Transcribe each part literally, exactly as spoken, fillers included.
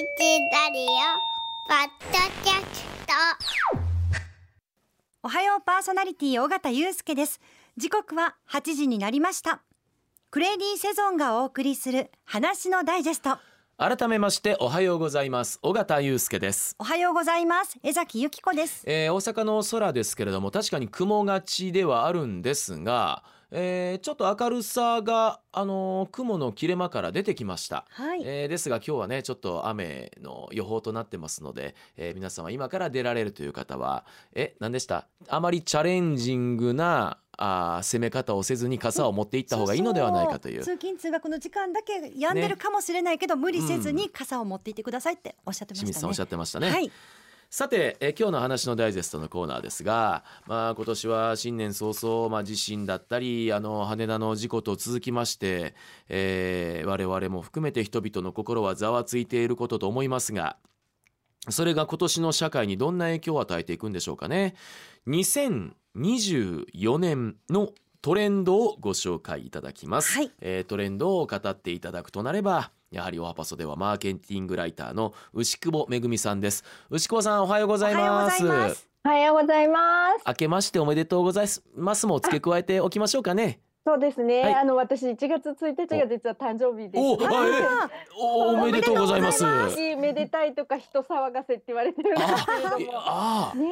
チラリオポッドキャスト。おはよう、パーソナリティ尾形祐介です。時刻ははちじになりました。クレイディセゾンがお送りする話のダイジェスト。改めましておはようございます。尾形祐介です。おはようございます。江崎由紀子です。えー、大阪の空ですけれども、確かに雲がちではあるんですが、えー、ちょっと明るさが、あのー、雲の切れ間から出てきました。はい。えー、ですが今日はね、ちょっと雨の予報となってますので、えー、皆様今から出られるという方は、え何でしたあまりチャレンジングなあ攻め方をせずに傘を持っていった方がいいのではないかという、うん、そうそう、通勤通学の時間だけ止んでるかもしれないけど、ね、無理せずに傘を持っていってくださいっておっしゃってましたね。清水さんおっしゃってましたね。はい。さて、え今日の話のダイジェストのコーナーですが、まあ、今年は新年早々、まあ、地震だったりあの羽田の事故と続きまして、えー、我々も含めて人々の心はざわついていることと思いますが、それが今年の社会にどんな影響を与えていくんでしょうかね。にせんにじゅうよねんのトレンドをご紹介いただきます。はい。えー、トレンドを語っていただくとなれば、やはりオハパソではマーケティングライターの牛久保恵さんです。牛久保さん、おはようございます。おはようございます。明けましておめでとうございますも付け加えておきましょうかね。そうですね、はい、あの私いちがつついたちが実は誕生日です。お お, お, おめでとうございます。めでたいとか人騒がせって言われてるんですけれども、ああ、ね、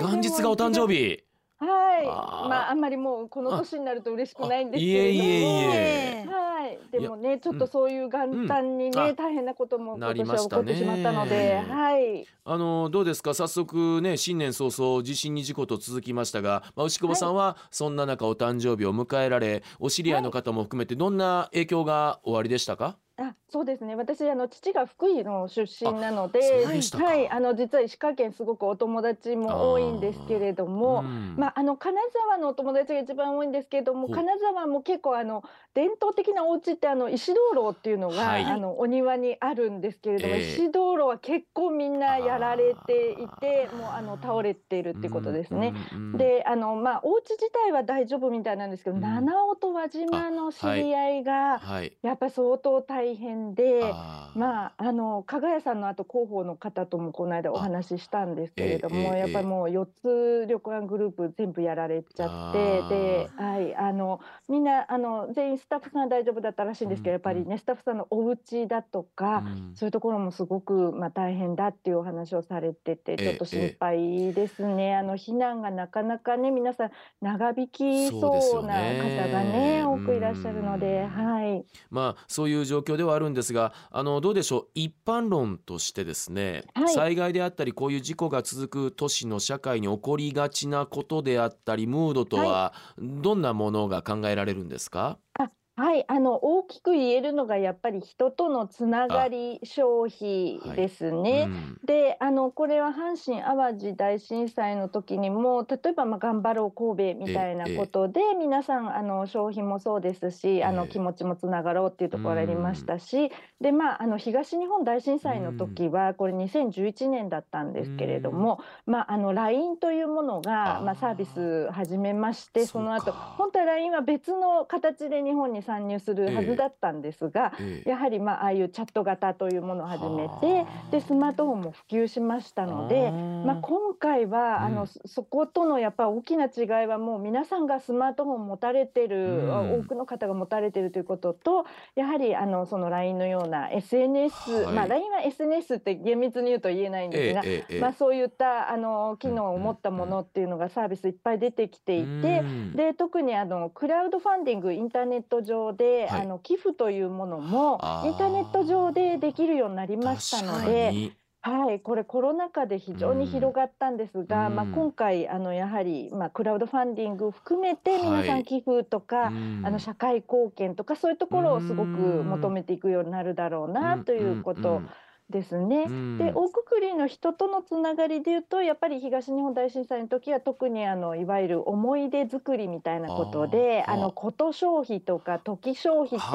元日がお誕生日。はい。あ、まあ、あんまりもうこの年になると嬉しくないんですけれども、いえいえいえ、はい、でもね、ちょっとそういう元旦にね、うん、大変なことも今年は起こってしまったので、はい、あのどうですか、早速ね、新年早々地震に事故と続きましたが、まあ、牛久保さんはそんな中お誕生日を迎えられ、お知り合いの方も含めてどんな影響がおありでしたか？あ、そうですね、私あの父が福井の出身なの で, で、はい、あの実は石川県すごくお友達も多いんですけれども、あ、まあ、あの金沢のお友達が一番多いんですけれども、金沢も結構あの伝統的なお家ってあの石灯籠っていうのが、はい、あのお庭にあるんですけれども、えー、石灯籠は結構みんなやられていて、もうあの倒れているっていうことですね。で、あの、まあ、お家自体は大丈夫みたいなんですけど、七尾と輪島の知り合いが、はい、やっぱり相当大変大変で、あ、まあ、あの加賀谷さんの後広報の方ともこの間お話ししたんですけれども、えー、やっぱりもうよっつ旅館グループ全部やられちゃって、で、はい、あのみんなあの全員スタッフさん大丈夫だったらしいんですけど、うん、やっぱりね、スタッフさんのお家だとか、うん、そういうところもすごく、まあ、大変だっていうお話をされてて、ちょっと心配ですね。あの避難がなかなかね、皆さん長引きそうな方がね、多くいらっしゃるので、はい、まあ、そういう状況ではあるんですが、あのどうでしょう、一般論としてですね、はい、災害であったりこういう事故が続く都市の社会に起こりがちなことであったりムードとはどんなものが考えられるんですか？はい、はい、あの大きく言えるのがやっぱり人とのつながり消費ですね。はい、うん、で、あのこれは阪神淡路大震災の時にも、例えば、まあ、頑張ろう神戸みたいなことで皆さんあの消費もそうですし、あの気持ちもつながろうっていうところがありましたし、で、まあ、あの東日本大震災の時はこれにせんじゅういちねんだったんですけれども、まあ、あの ライン というものが、まあ、サービス始めまして、その後本当は ライン は別の形で日本に参入するはずだったんですが、ええ、やはり、まあ、ああいうチャット型というものを始めて、でスマートフォンも普及しましたので、まあ、今回は、うん、あのそことのやっぱ大きな違いは、もう皆さんがスマートフォンを持たれてる、うん、多くの方が持たれてるということと、やはりあのその ライン のような エスエヌエス、はい、まあ、ライン は エスエヌエス って厳密に言うと言えないんですが、ええ、まあ、そういったあの機能を持ったものっていうのがサービスいっぱい出てきていて、うん、で特にあのクラウドファンディング、インターネット上で、はい、あの寄付というものもインターネット上でできるようになりましたので、はい、これコロナ禍で非常に広がったんですが、うん、まあ、今回あのやはり、まあ、クラウドファンディングを含めて皆さん寄付とか、はい、あの社会貢献とか、そういうところをすごく求めていくようになるだろうなということ、うんうんうんですね。で、大くくりの人とのつながりでいうと、やっぱり東日本大震災の時は特にあのいわゆる思い出作りみたいなことで、あのこと消費とか時消費って、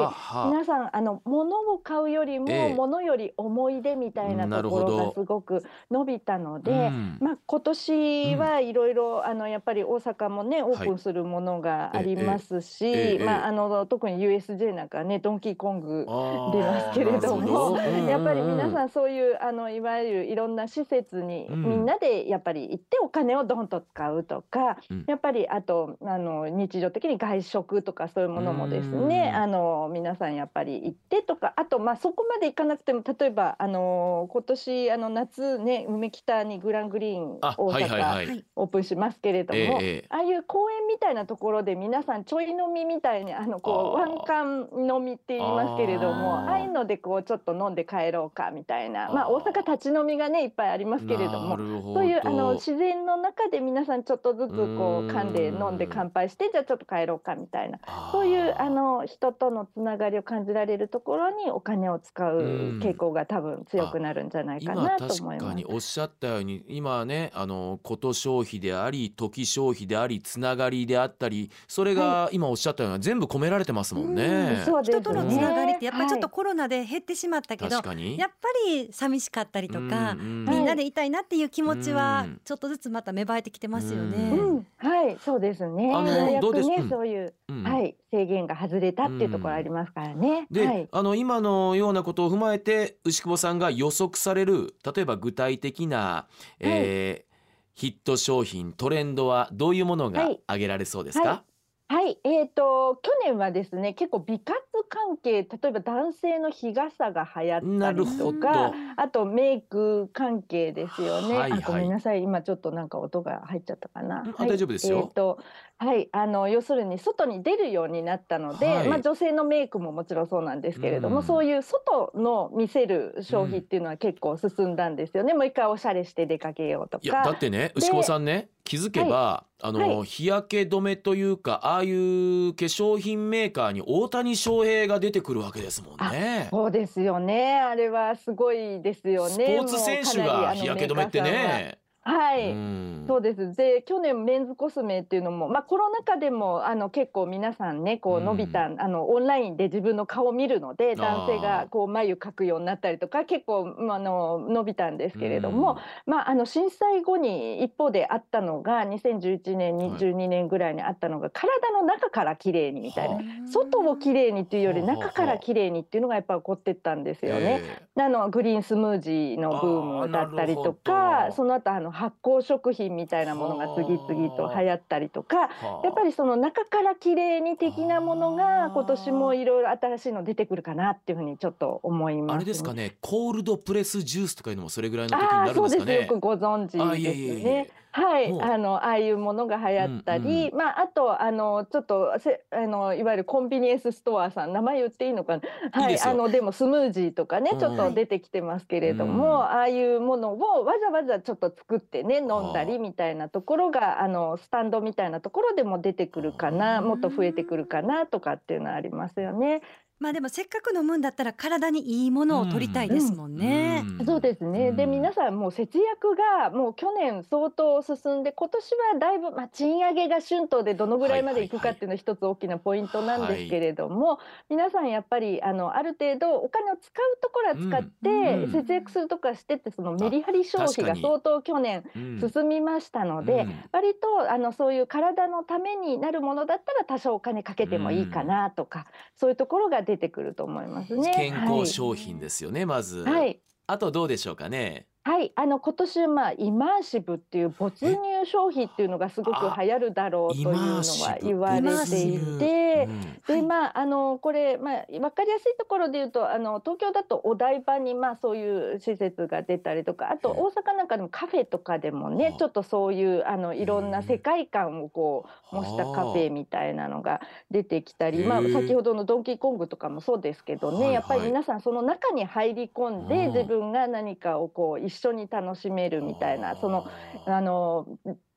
皆さんあの物を買うよりも物より思い出みたいなところがすごく伸びたので、うん、まあ、今年はいろいろあのやっぱり大阪もね、オープンするものがありますし、まあ、あの特に ユーエスジェー なんかね、ドンキーコング出ますけれどもやっぱり皆さんあ、そういうあのいわゆるいろんな施設にみんなでやっぱり行ってお金をドンと使うとか、うん、やっぱりあとあの日常的に外食とかそういうものもですね、あの皆さんやっぱり行ってとか、あとまあそこまで行かなくても例えばあの今年あの夏ね梅北にグラングリーン大阪オープンしますけれども、ああいう公園みたいなところで皆さんちょい飲みみたいにあのこうワンカン飲みって言いますけれども、ああいうのでこうちょっと飲んで帰ろうかみたいな、まあ、大阪立ち飲みがねいっぱいありますけれども、そういうあの自然の中で皆さんちょっとずつこう噛んで飲んで乾杯してじゃあちょっと帰ろうかみたいな、そういうあの人とのつながりを感じられるところにお金を使う傾向が多分強くなるんじゃないかなと思います。今確かにおっしゃったように今ねあのこと消費であり時消費でありつながりであったり、それが今おっしゃったような全部込められてますもんね。そうですね、人とのつながりってやっぱりちょっとコロナで減ってしまったけど、はい、やっぱり寂しかったりとか、うんうん、みんなでいたいなっていう気持ちはちょっとずつまた芽生えてきてますよね、うんうん、はいそうですね、あの早くね、うん、そういう、うんはい、制限が外れたっていうところありますからね、うん、で、はい、あの今のようなことを踏まえて牛窪さんが予測される例えば具体的な、えーはい、ヒット商品トレンドはどういうものが挙げられそうですか？はいはいはい、えーと、去年はですね結構美活関係、例えば男性の日傘が流行ったりとか、あとメイク関係ですよね、はいはい、ごめんなさい今ちょっとなんか音が入っちゃったかな、うんはい、大丈夫ですよ、えーとはい、あの要するに外に出るようになったので、はいまあ、女性のメイクももちろんそうなんですけれども、うん、そういう外の見せる消費っていうのは結構進んだんですよね、うん、もう一回おしゃれして出かけようとか。いやだってね牛窪さんね気づけば、はいあのはい、日焼け止めというかああいう化粧品メーカーに大谷翔平が出てくるわけですもんね。そうですよね、あれはすごいですよね。スポーツ選手が日焼け止めってねはい、うん、そうです。で去年メンズコスメっていうのも、まあ、コロナ禍でもあの結構皆さんねこう伸びた、うん、あのオンラインで自分の顔を見るので男性がこう眉描くようになったりとか結構、まあ、あの伸びたんですけれども、うんまあ、あの震災後に一方であったのがにせんじゅういちねんにじゅうにねんぐらいにあったのが、はい、体の中から綺麗にみたいな、外を綺麗にっていうより中から綺麗にっていうのがやっぱ起こってったんですよね、えー、あのグリーンスムージーのブームだったりとか、その後あの発酵食品みたいなものが次々と流行ったりとか、やっぱりその中からきれいに的なものが今年もいろいろ新しいの出てくるかなっていうふうにちょっと思います、ね、あれですかねコールドプレスジュースとかいうのもそれぐらいの時になるんですかね。あそうですよくご存知ですね。はい、あのああいうものが流行ったり、うんうんまあ、あとあのちょっとせあのいわゆるコンビニエンスストアさん名前言っていいのかな、はい、いい で, あのでもスムージーとかねちょっと出てきてますけれども、うん、ああいうものをわざわざちょっと作ってね飲んだりみたいなところがあのスタンドみたいなところでも出てくるかな、もっと増えてくるかなとかっていうのはありますよね。まあ、でもせっかく飲むんだったら体にいいものを取りたいですもんね、うんうん、そうですね。で皆さんもう節約がもう去年相当進んで今年はだいぶ、まあ、賃上げが春闘でどのぐらいまでいくかっていうのは一つ大きなポイントなんですけれども、はい、皆さんやっぱり あのある程度お金を使うところは使って、うん、節約するとかしてってそのメリハリ消費が相当去年進みましたので、うんうん、割とあのそういう体のためになるものだったら多少お金かけてもいいかなとか、うん、そういうところが出てくると思いますね。健康商品ですよね、はい、まず、はい、あとどうでしょうかね。はい、あの今年は、まあ、イマーシブっていう没入消費っていうのがすごく流行るだろうというのは言われていて、で、まあ、あのこれ、まあ、分かりやすいところで言うとあの東京だとお台場に、まあ、そういう施設が出たりとか、あと大阪なんかでもカフェとかでもねちょっとそういうあのいろんな世界観をこう模したカフェみたいなのが出てきたり、まあ、先ほどのドンキーコングとかもそうですけどね、はいはい、やっぱり皆さんその中に入り込んで自分が何かをこう一緒に楽しめるみたいな、そのあの、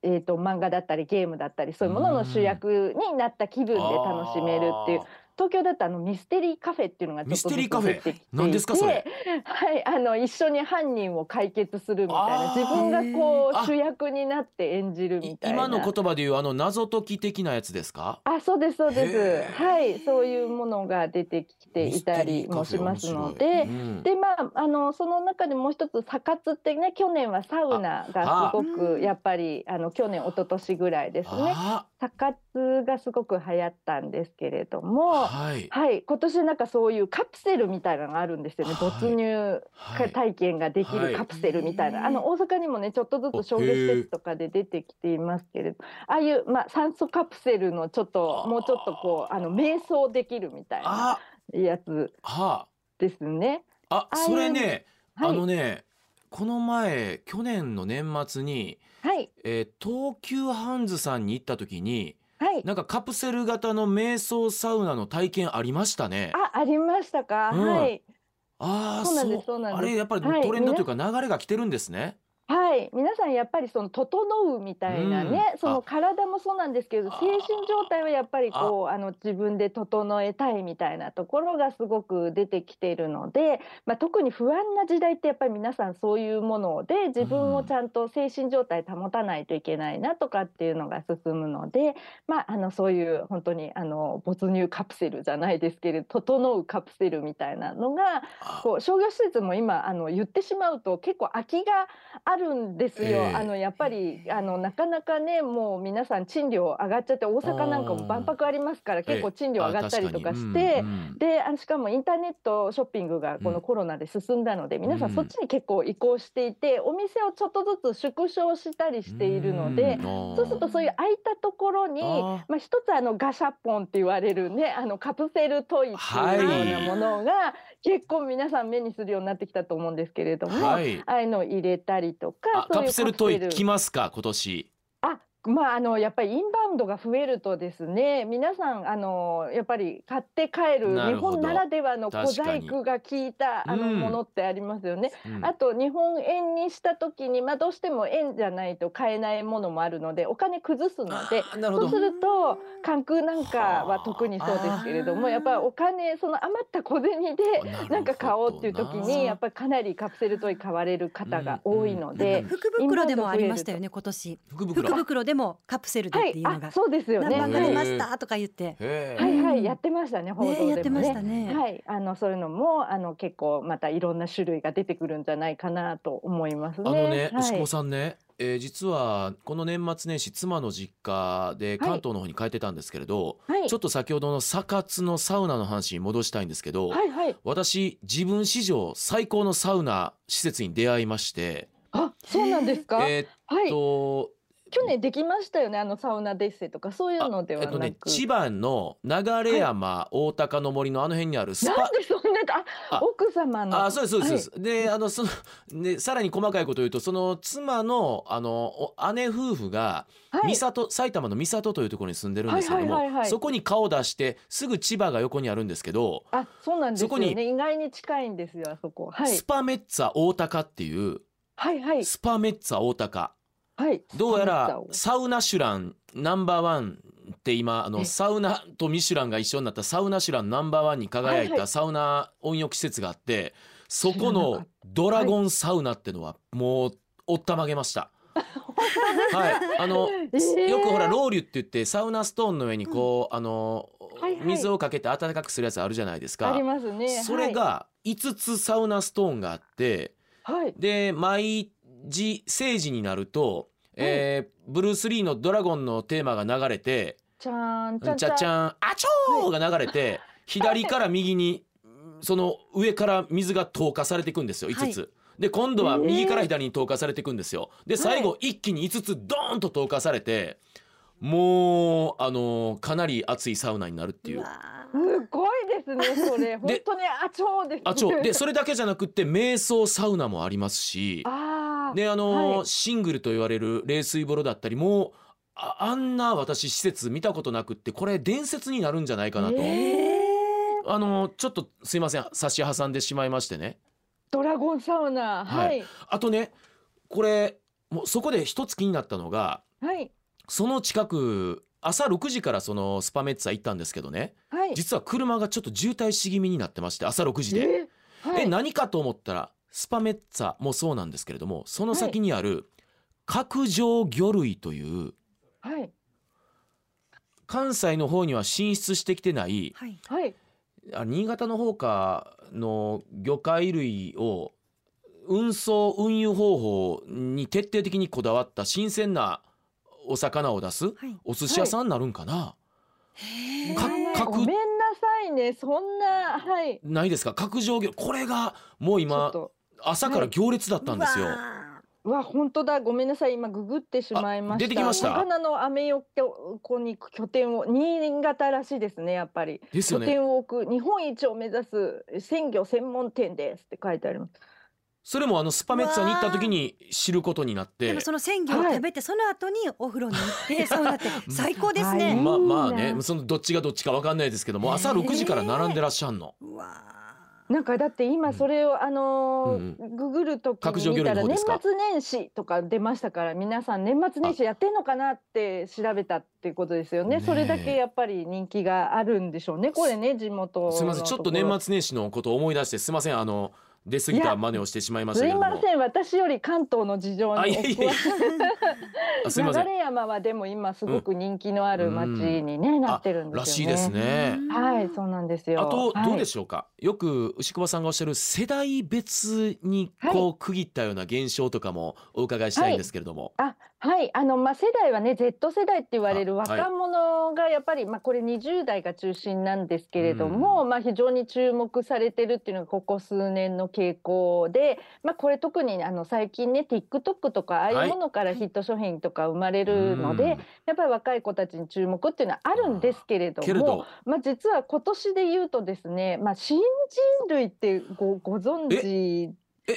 えーと、漫画だったりゲームだったりそういうものの主役になった気分で楽しめるっていう。東京だとあのミステリーカフェっていうのがちょっと出てきていて、何ですかそれ、はい、あの一緒に犯人を解決するみたいな、自分がこう主役になって演じるみたいな、今の言葉でいうあの謎解き的なやつですか。あ、そうですそうです、はい、そういうものが出てきていたりもしますので、うん、で、まあ、あのその中でもう一つサ活ってね、去年はサウナがすごくやっぱりあの去年一昨年ぐらいですね、サ活がすごく流行ったんですけれども、はいはい、今年なんかそういうカプセルみたいなのがあるんですよね、はい、没入体験ができるカプセルみたいな、はいはい、あの大阪にもねちょっとずつ商業施設とかで出てきていますけれど、ああいう、まあ、酸素カプセルのちょっともうちょっとこうあの瞑想できるみたいなやつですね。ああ、それね、はい、あのねこの前去年の年末に、はいえー、東急ハンズさんに行った時に、はい、なんかカプセル型の瞑想サウナの体験ありましたね。あ、ありましたか、うん、はい。ああ、そうなんです、そうなんです。あれやっぱりトレンドというか流れが来てるんですね。はい、はい、皆さんやっぱりその整うみたいなね、うん、その体もそうなんですけど精神状態はやっぱりこうあの自分で整えたいみたいなところがすごく出てきているので、まあ、特に不安な時代ってやっぱり皆さんそういうもので自分をちゃんと精神状態保たないといけないなとかっていうのが進むので、まあ、あのそういう本当にあの没入カプセルじゃないですけれど整うカプセルみたいなのがこう商業施設も今あの言ってしまうと結構空きがあるんですよ、えー、あのやっぱりあのなかなかねもう皆さん賃料上がっちゃって大阪なんかも万博ありますから結構賃料上がったりとかして、えーうんうん、であのしかもインターネットショッピングがこのコロナで進んだので、うん、皆さんそっちに結構移行していてお店をちょっとずつ縮小したりしているので、うん、そうするとそういう空いたところにあ、まあ、一つあのガシャポンって言われるねあのカプセルトイっていうようなものが、はい、結構皆さん目にするようになってきたと思うんですけれども、はい、ああいうのを入れたりとか、そういうカプセルトイ来ますか今年。あ、まあ、あのやっぱりインバウンドが増えるとですね皆さんあのやっぱり買って帰る日本ならではの小細工が効いたあのものってありますよね、うん、あと日本円にした時に、まあ、どうしても円じゃないと買えないものもあるのでお金崩すのでそうすると関空なんかは特にそうですけれどもやっぱりお金その余った小銭でなんか買おうっていう時にやっぱりかなりカプセルトイ買われる方が多いので、うんうん、福袋でもありましたよね今年。福袋、福袋でもカプセルでっていうのが、はい、そうですよね、何番買いましたとか言って、はいはい、やってましたね報道でも ね, ねやってましたね、はい、あのそういうのもあの結構またいろんな種類が出てくるんじゃないかなと思いますね。あのね、牛久、はい、さんね、えー、実はこの年末年始妻の実家で関東の方に帰ってたんですけれど、はい、ちょっと先ほどのサ活のサウナの話に戻したいんですけど、はいはい、私自分史上最高のサウナ施設に出会いまして。あ、そうなんですか。えー、っと、はい、去年できましたよね、あのサウナデッセとかそういうのではなく、えっとね、千葉の流山、はい、大鷹の森のあの辺にあるスパ、なんでそんなあ奥様の、あ、そうですそうです、はい、で、あのそのでさらに細かいこと言うとその妻のあの姉夫婦が、はい、三郷、埼玉の三郷というところに住んでるんですけども、はいはいはいはい、そこに顔出してすぐ千葉が横にあるんですけど、あ、そうなんですよね、そこに意外に近いんですよあそこ、はい、スパメッツァ大鷹っていう、はいはい、スパメッツァ大鷹、はい、どうやらサウナシュランナンバーワンって今あのサウナとミシュランが一緒になったサウナシュランナンバーワンに輝いたサウナ温浴施設があって、はいはい、そこのドラゴンサウナってのはもうおったまげました、はい、あのよくほらロウリュって言ってサウナストーンの上にこう、うん、あの水をかけて温かくするやつあるじゃないですか、ありますね、はい、それがいつつサウナストーンがあって、はい、で毎時政治になると、えーうん、ブルース・リーのドラゴンのテーマが流れてチャーンチャチャチャンアチョーが流れて、はい、左から右にその上から水が投下されていくんですよいつつ、はい、で今度は右から左に投下されていくんですよ、で最後一気にいつつドーンと投下されて、はい、もうあのかなり熱いサウナになるっていう、うすごいですねそれ本当にアチョーですね、アチョーでそれだけじゃなくて瞑想サウナもありますし、あであの、はい、シングルと言われる冷水風呂だったりも あ, あんな私施設見たことなくって、これ伝説になるんじゃないかなと、えー、あのちょっとすいません差し挟んでしまいましてね、ドラゴンサウナ、はいはい、あとねこれもうそこで一つ気になったのが、はい、その近く朝ろくじからそのスパメッツァ行ったんですけどね、はい、実は車がちょっと渋滞し気味になってまして朝ろくじで、えーはい、え何かと思ったらスパメッツァもそうなんですけれどもその先にある角上魚類という、はい、関西の方には進出してきてない、はいはい、あ新潟の方かの魚介類を運送運輸方法に徹底的にこだわった新鮮なお魚を出すお寿司屋さんになるんかな、はいはい、か角さいね。そんな、はい、ないですか。角上魚、これがもう今朝から行列だったんですよ。うわ、本当だ、ごめんなさい、今ググってしまいました。出てきました。魚のアメ横に拠点を、新潟らしいですね、やっぱり。ですよね。拠点を置く日本一を目指す鮮魚専門店ですって書いてあります。それもあのスパメッツァに行った時に知ることになって、でもその鮮魚を食べて、その後にお風呂に行って、はい、そうなって最高ですね。まあまあね、そのどっちがどっちか分かんないですけども、朝ろくじから並んでらっしゃんの。うわ、なんかだって今それをあのググるときに見たら、年末年始とか出ましたから、皆さん年末年始やってんのかなって調べたっていうことですよね。それだけやっぱり人気があるんでしょうね、これね、地元の。すみません、ちょっと年末年始のことを思い出して、すみません、あの出過ぎた真似をしてしまいましたけども。すみません、私より関東の事情にお詳しい。流山はでも今すごく人気のある町に、ね、うん、なってるんですよね。らしいですね。はい、そうなんですよ。あとどうでしょうか、はい、よく牛久保さんがおっしゃる世代別にこう区切ったような現象とかもお伺いしたいんですけれども。はいはい、あ、はい、あのまあ世代はね、 Z 世代って言われる若者がやっぱり、はい、まあこれにじゅう代が中心なんですけれども、うん、まあ非常に注目されてるっていうのがここ数年の傾向で、まあこれ特にあの最近ね TikTok とかああいうものからヒット商品とか生まれるので、はい、やっぱり若い子たちに注目っていうのはあるんですけれども、どまあ実は今年で言うとですね、まあ新人類って ご, ご存知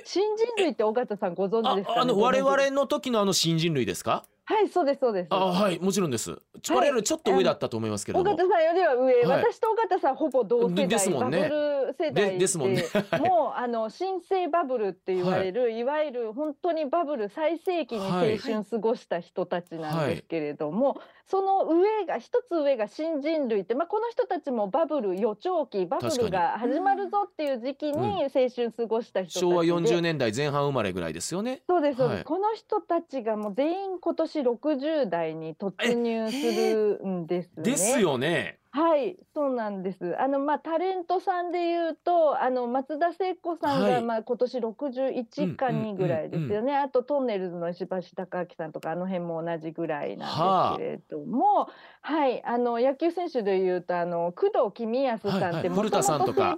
新人類って尾形さんご存知ですか、ね、ああの我々の時のあの新人類ですか。はい、そうですそうです。あ、はい、もちろんです。我々、はい、ちょっと上だったと思いますけれども。尾形さんよりは上、はい、私と尾形さんほぼ同世代ですもんね。バブル世代で、でですもんね。はい、もうあの新生バブルって言われる、はい、いわゆる本当にバブル最盛期に青春過ごした人たちなんですけれども、はいはい、その上が一つ上が新人類って、まあこの人たちもバブル予兆期、バブルが始まるぞっていう時期に青春過ごした人たちで、うん、昭和よんじゅうねんだいぜん半生まれぐらいですよね。そうですそうです。はい、この人たちがもう全員今年ろくじゅう代に突入するんですね。ですよね。はい、そうなんです。あのまあタレントさんでいうと、あの松田聖子さんがまあ今年ろくじゅういちかにぐらいですよね。あとトンネルズの石橋貴明さんとかあの辺も同じぐらいなんですけれども、はあ、はい、あの野球選手でいうとあの工藤公康さんって、古田さんとか。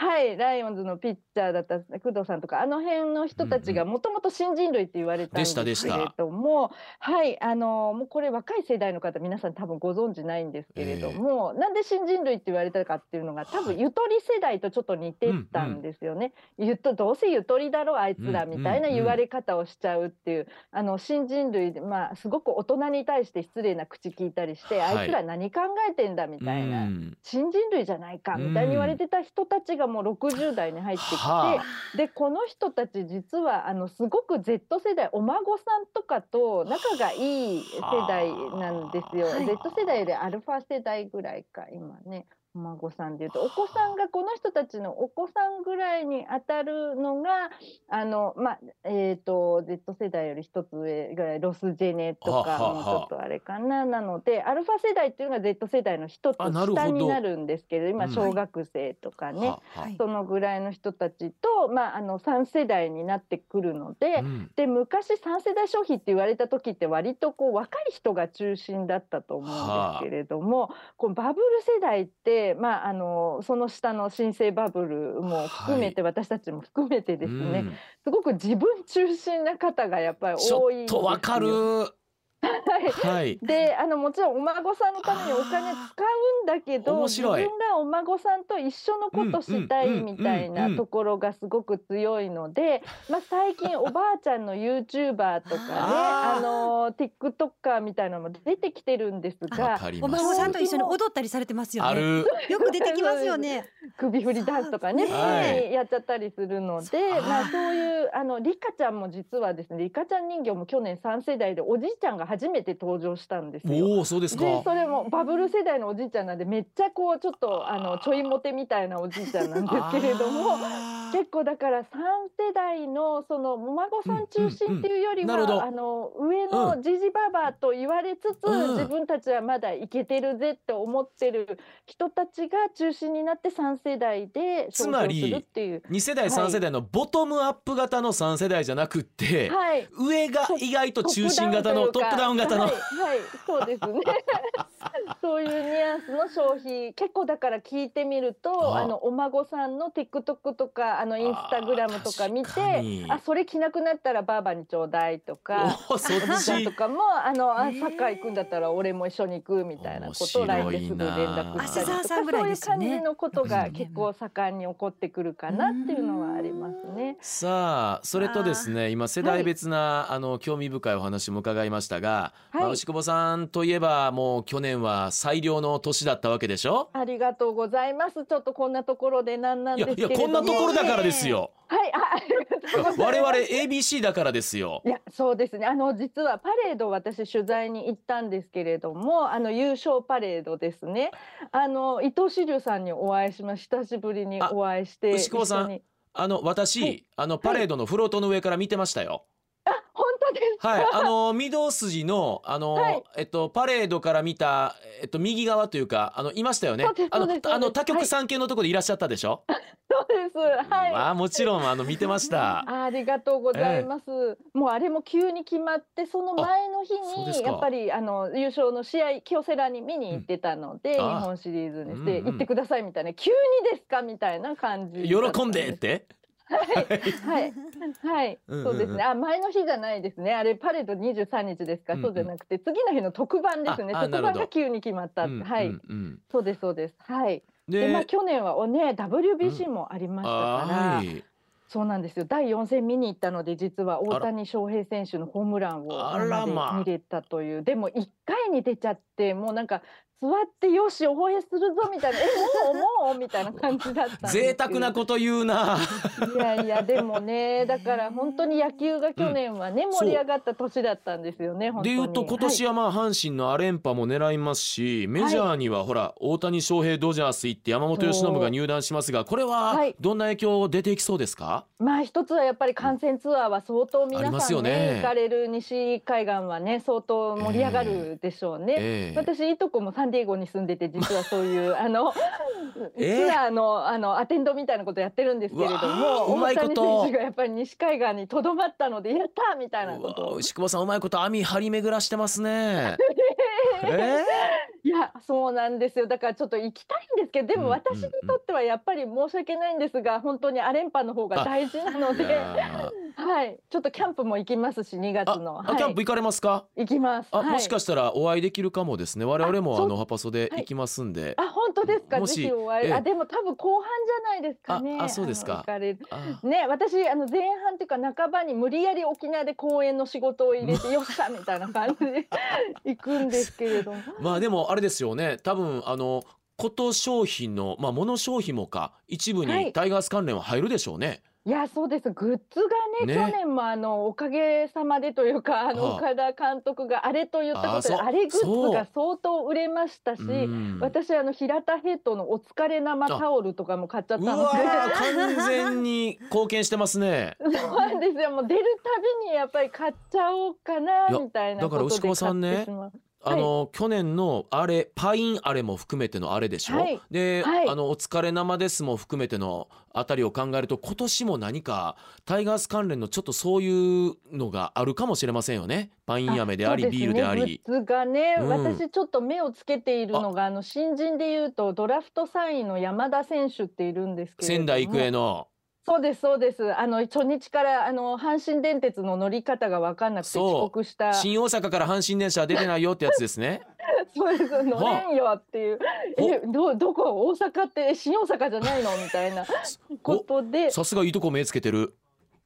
はい、ライオンズのピッチャーだった工藤さんとかあの辺の人たちがもともと新人類って言われたんですけれども、はい、あのもうこれ若い世代の方皆さん多分ご存知ないんですけれども、えー、なんで新人類って言われたかっていうのが多分ゆとり世代とちょっと似てたんですよね。ゆとどうせゆとりだろあいつらみたいな言われ方をしちゃうっていう、あの新人類で、まあ、すごく大人に対して失礼な口聞いたりして、はい、あいつら何考えてんだみたいな、うん、新人類じゃないかみたいに言われてた人たちがもうろくじゅう代に入ってきて、はあ、でこの人たち実はあのすごく Z 世代お孫さんとかと仲がいい世代なんですよ、はあ、Z 世代でアルファ世代ぐらいか今ね。お孫さんでいうとお子さんがこの人たちのお子さんぐらいに当たるのがあの、まあえー、と Z 世代より一つ上ぐらいロスジェネとかもちょっとあれかな、なのでアルファ世代っていうのが Z 世代の一つ下になるんですけど、今小学生とかね、うん、そのぐらいの人たちと、まあ、あのさん世代になってくるので、うん、で昔さん世代消費って言われた時って割とこう若い人が中心だったと思うんですけれども、こうバブル世代ってまあ、あのその下の新生バブルも含めて、はい、私たちも含めてですね、うん、すごく自分中心な方がやっぱり多いんですよ。ちょっとわかるはい、であのもちろんお孫さんのためにお金使うんだけど、自分がお孫さんと一緒のことしたいみたいなところがすごく強いので、まあ、最近おばあちゃんの ユーチューバー とかねあの ティックトッカー みたいなのも出てきてるんですが、お孫さんと一緒に踊ったりされてますよね。よく出てきますよね。首振りダンスとかね、はい、やっちゃったりするので、まあ、そういうあのリカちゃんも実はですね、リカちゃん人形も去年さん世代でおじいちゃんが初めて登場したんですよ。お、そうですか。でそれもバブル世代のおじいちゃんなんで、めっちゃこうちょっとあのちょいモテみたいなおじいちゃんなんですけれども結構だからさん世代のそのお孫さん中心っていうよりは、あの上のじじばばと言われつつ、うん、自分たちはまだイケてるぜって思ってる人たちが中心になってさん世代で登場するっていう。つまりに世代さん世代のボトムアップ型のさん世代じゃなくって、はい、上が意外と中心型のトップダウン型の、はい、はい、そうですねそういうニュアンスの消費、結構だから聞いてみると、ああのお孫さんの ティックトック とかあのインスタグラムとか見て、ああそれ着なくなったらばあばにちょうだいとか、おばちゃんとかもあのサッカー行くんだったら俺も一緒に行くみたいなことを ライン ですぐ連絡したりとか、そういう感じのことが結構盛んに起こってくるかなっていうのはありますね。さあそれとですね、今世代別な、はい、あの興味深いお話も伺いましたが、はい、まあ、牛窪さんといえばもう去年は最良の年だったわけでしょ。ありがとうございます。ちょっとこんなところでなんなんですけれども、いやいやこんなところだからですよ、えー、はい、あ我々 エービーシー だからですよ。いやそうですね、あの実はパレード私取材に行ったんですけれども、あの優勝パレードですね、あの伊藤紫龍さんにお会いしました。久しぶりにお会いして、牛窪さん、あの私、はい、あのパレードのフロートの上から見てましたよ、はい。はい、あの御堂筋のあの、はい、えっとパレードから見たえっと右側というか、あのいましたよね。あのあの他局さん系のところでいらっしゃったでしょ。はいそうです、はい、まあもちろんあの見てましたありがとうございます、ええ、もうあれも急に決まって、その前の日にやっぱりあの優勝の試合京セラに見に行ってたので、うん、日本シリーズにして、うんうん、行ってくださいみたいな、急にですかみたいな感じ。喜んでってはいはいそうですね、あ前の日じゃないですね、あれパレードにじゅうさんにちですか、うんうん、そうじゃなくて次の日の特番ですね。特番が急に決まったって、うんうんうん、はいそうですそうです、はい。で、でまあ、去年はお、ね、ダブリュービーシー もありましたから、うんはい、そうなんですよ。だいよんせん見に行ったので、実は大谷翔平選手のホームランを見れたという、まあ、でもいっかいに出ちゃって、もうなんか座ってよし応援するぞみたいな、えもうもうみたいな感じだったんです。贅沢なこと言うな。いやいやでもね、だから本当に野球が去年はね、うん、盛り上がった年だったんですよね。本当にでいうと今年はまあ阪神のアレンパも狙いますし、はい、メジャーにはほら大谷翔平ドジャース行って山本由伸が入団しますが、これはどんな影響出ていきそうですか。はい、まあ一つはやっぱり観戦ツアーは相当皆さん、ねね、行かれる西海岸はね相当盛り上がるでしょうね。えーえー、私いとこもサンディエゴに住んでて、実はそういうあのツアーのあのアテンドみたいなことやってるんですけれども、大谷選手がやっぱり西海岸にとどまったので、やったみたいなことを牛窪さんうまいこと網張り巡らしてますね、えー、いやそうなんですよ。だからちょっと行きたいんですけど、でも私にとってはやっぱり申し訳ないんですが、うんうんうん、本当にアレンパの方が大事なのではい、ちょっとキャンプも行きますし、にがつの、はい、キャンプ行かれますか。行きます、はい、もしかしたらお会いできるかもですね。我々もあのハパソで行きますんで、はい、あ本当ですか。ぜひお会い、ええ、あでも多分後半じゃないですかね。ああそうですか。あね、私あの前半というか半ばに無理やり沖縄で公演の仕事を入れてよっしゃみたいな感じで行くんですけれどもまあでもあれですよね、多分あのこと消費の、まあ、物消費もか一部にタイガース関連は入るでしょうね。はい、いやそうです。グッズが ね, ね去年もあのおかげさまでというか、あの岡田監督があれと言ったことで あ, あれグッズが相当売れましたし、私あの平田ヘッドのお疲れ生タオルとかも買っちゃったので、うわ完全に貢献してますねそうなんですよ。もう出るたびにやっぱり買っちゃおうかなみたいなことで買ってしまう。だから牛窪さんね、あの、はい、去年のあれパインあれも含めてのあれでしょ、はい、で、はい、あのお疲れ生ですも含めてのあたりを考えると、今年も何かタイガース関連のちょっとそういうのがあるかもしれませんよね。パイン飴であり、あ、そうですね、ビールであり、グッズがね、うん、私ちょっと目をつけているのが、あの新人でいうとドラフトさんいの山田選手っているんですけれども、仙台育英の、そうですそうです、あの初日からあの阪神電鉄の乗り方が分かんなくて遅刻した、新大阪から阪神電車出てないよってやつですねそうです、乗れんよっていう、え ど, どこ大阪って新大阪じゃないのみたいなことで、さすがいいとこ目つけてる。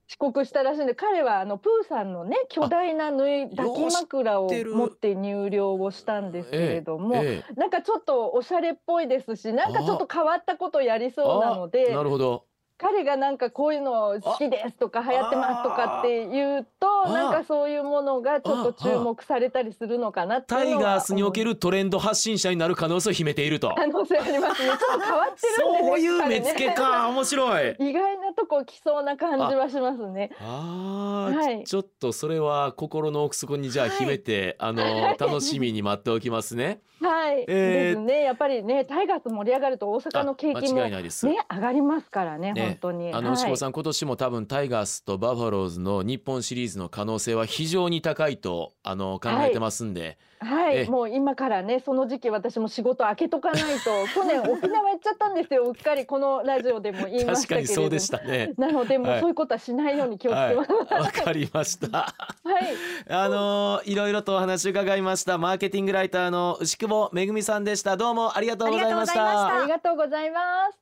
遅刻したらしいんで、彼はあのプーさんのね巨大なぬい抱き枕を持って入寮をしたんですけれども、ええ、なんかちょっとおしゃれっぽいですし、なんかちょっと変わったことやりそうなので、なるほど、彼がなんかこういうの好きですとか流行ってますとかって言うと、なんかそういうものがちょっと注目されたりするのかなっていうのは。タイガースにおけるトレンド発信者になる可能性を秘めていると。可能性ありますね。ちょっと変わってるんでね、そういう目つけか、面白い意外なとこ来そうな感じはしますね。ああ、はい、ちょっとそれは心の奥底にじゃあ秘めて、はい、あの楽しみに待っておきますねはい、えー、ですね。やっぱりねタイガース盛り上がると大阪の景気も、ね、上がりますからね、ね、本当に。あの牛窪さん、はい、今年も多分タイガースとバファローズの日本シリーズの可能性は非常に高いとあの考えてますんで、はい、はい、もう今からね、その時期私も仕事開けとかないと去年沖縄行っちゃったんですよ。うっかりこのラジオでも言いましたけれども、確かにそうでしたね。なのでもうそういうことはしないように気をつけます。わ、はいはい、かりましたはい、あのいろいろとお話伺いました。マーケティングライターの牛窪恵さんでした。どうもありがとうございました。ありがとうございました。ありがとうございます。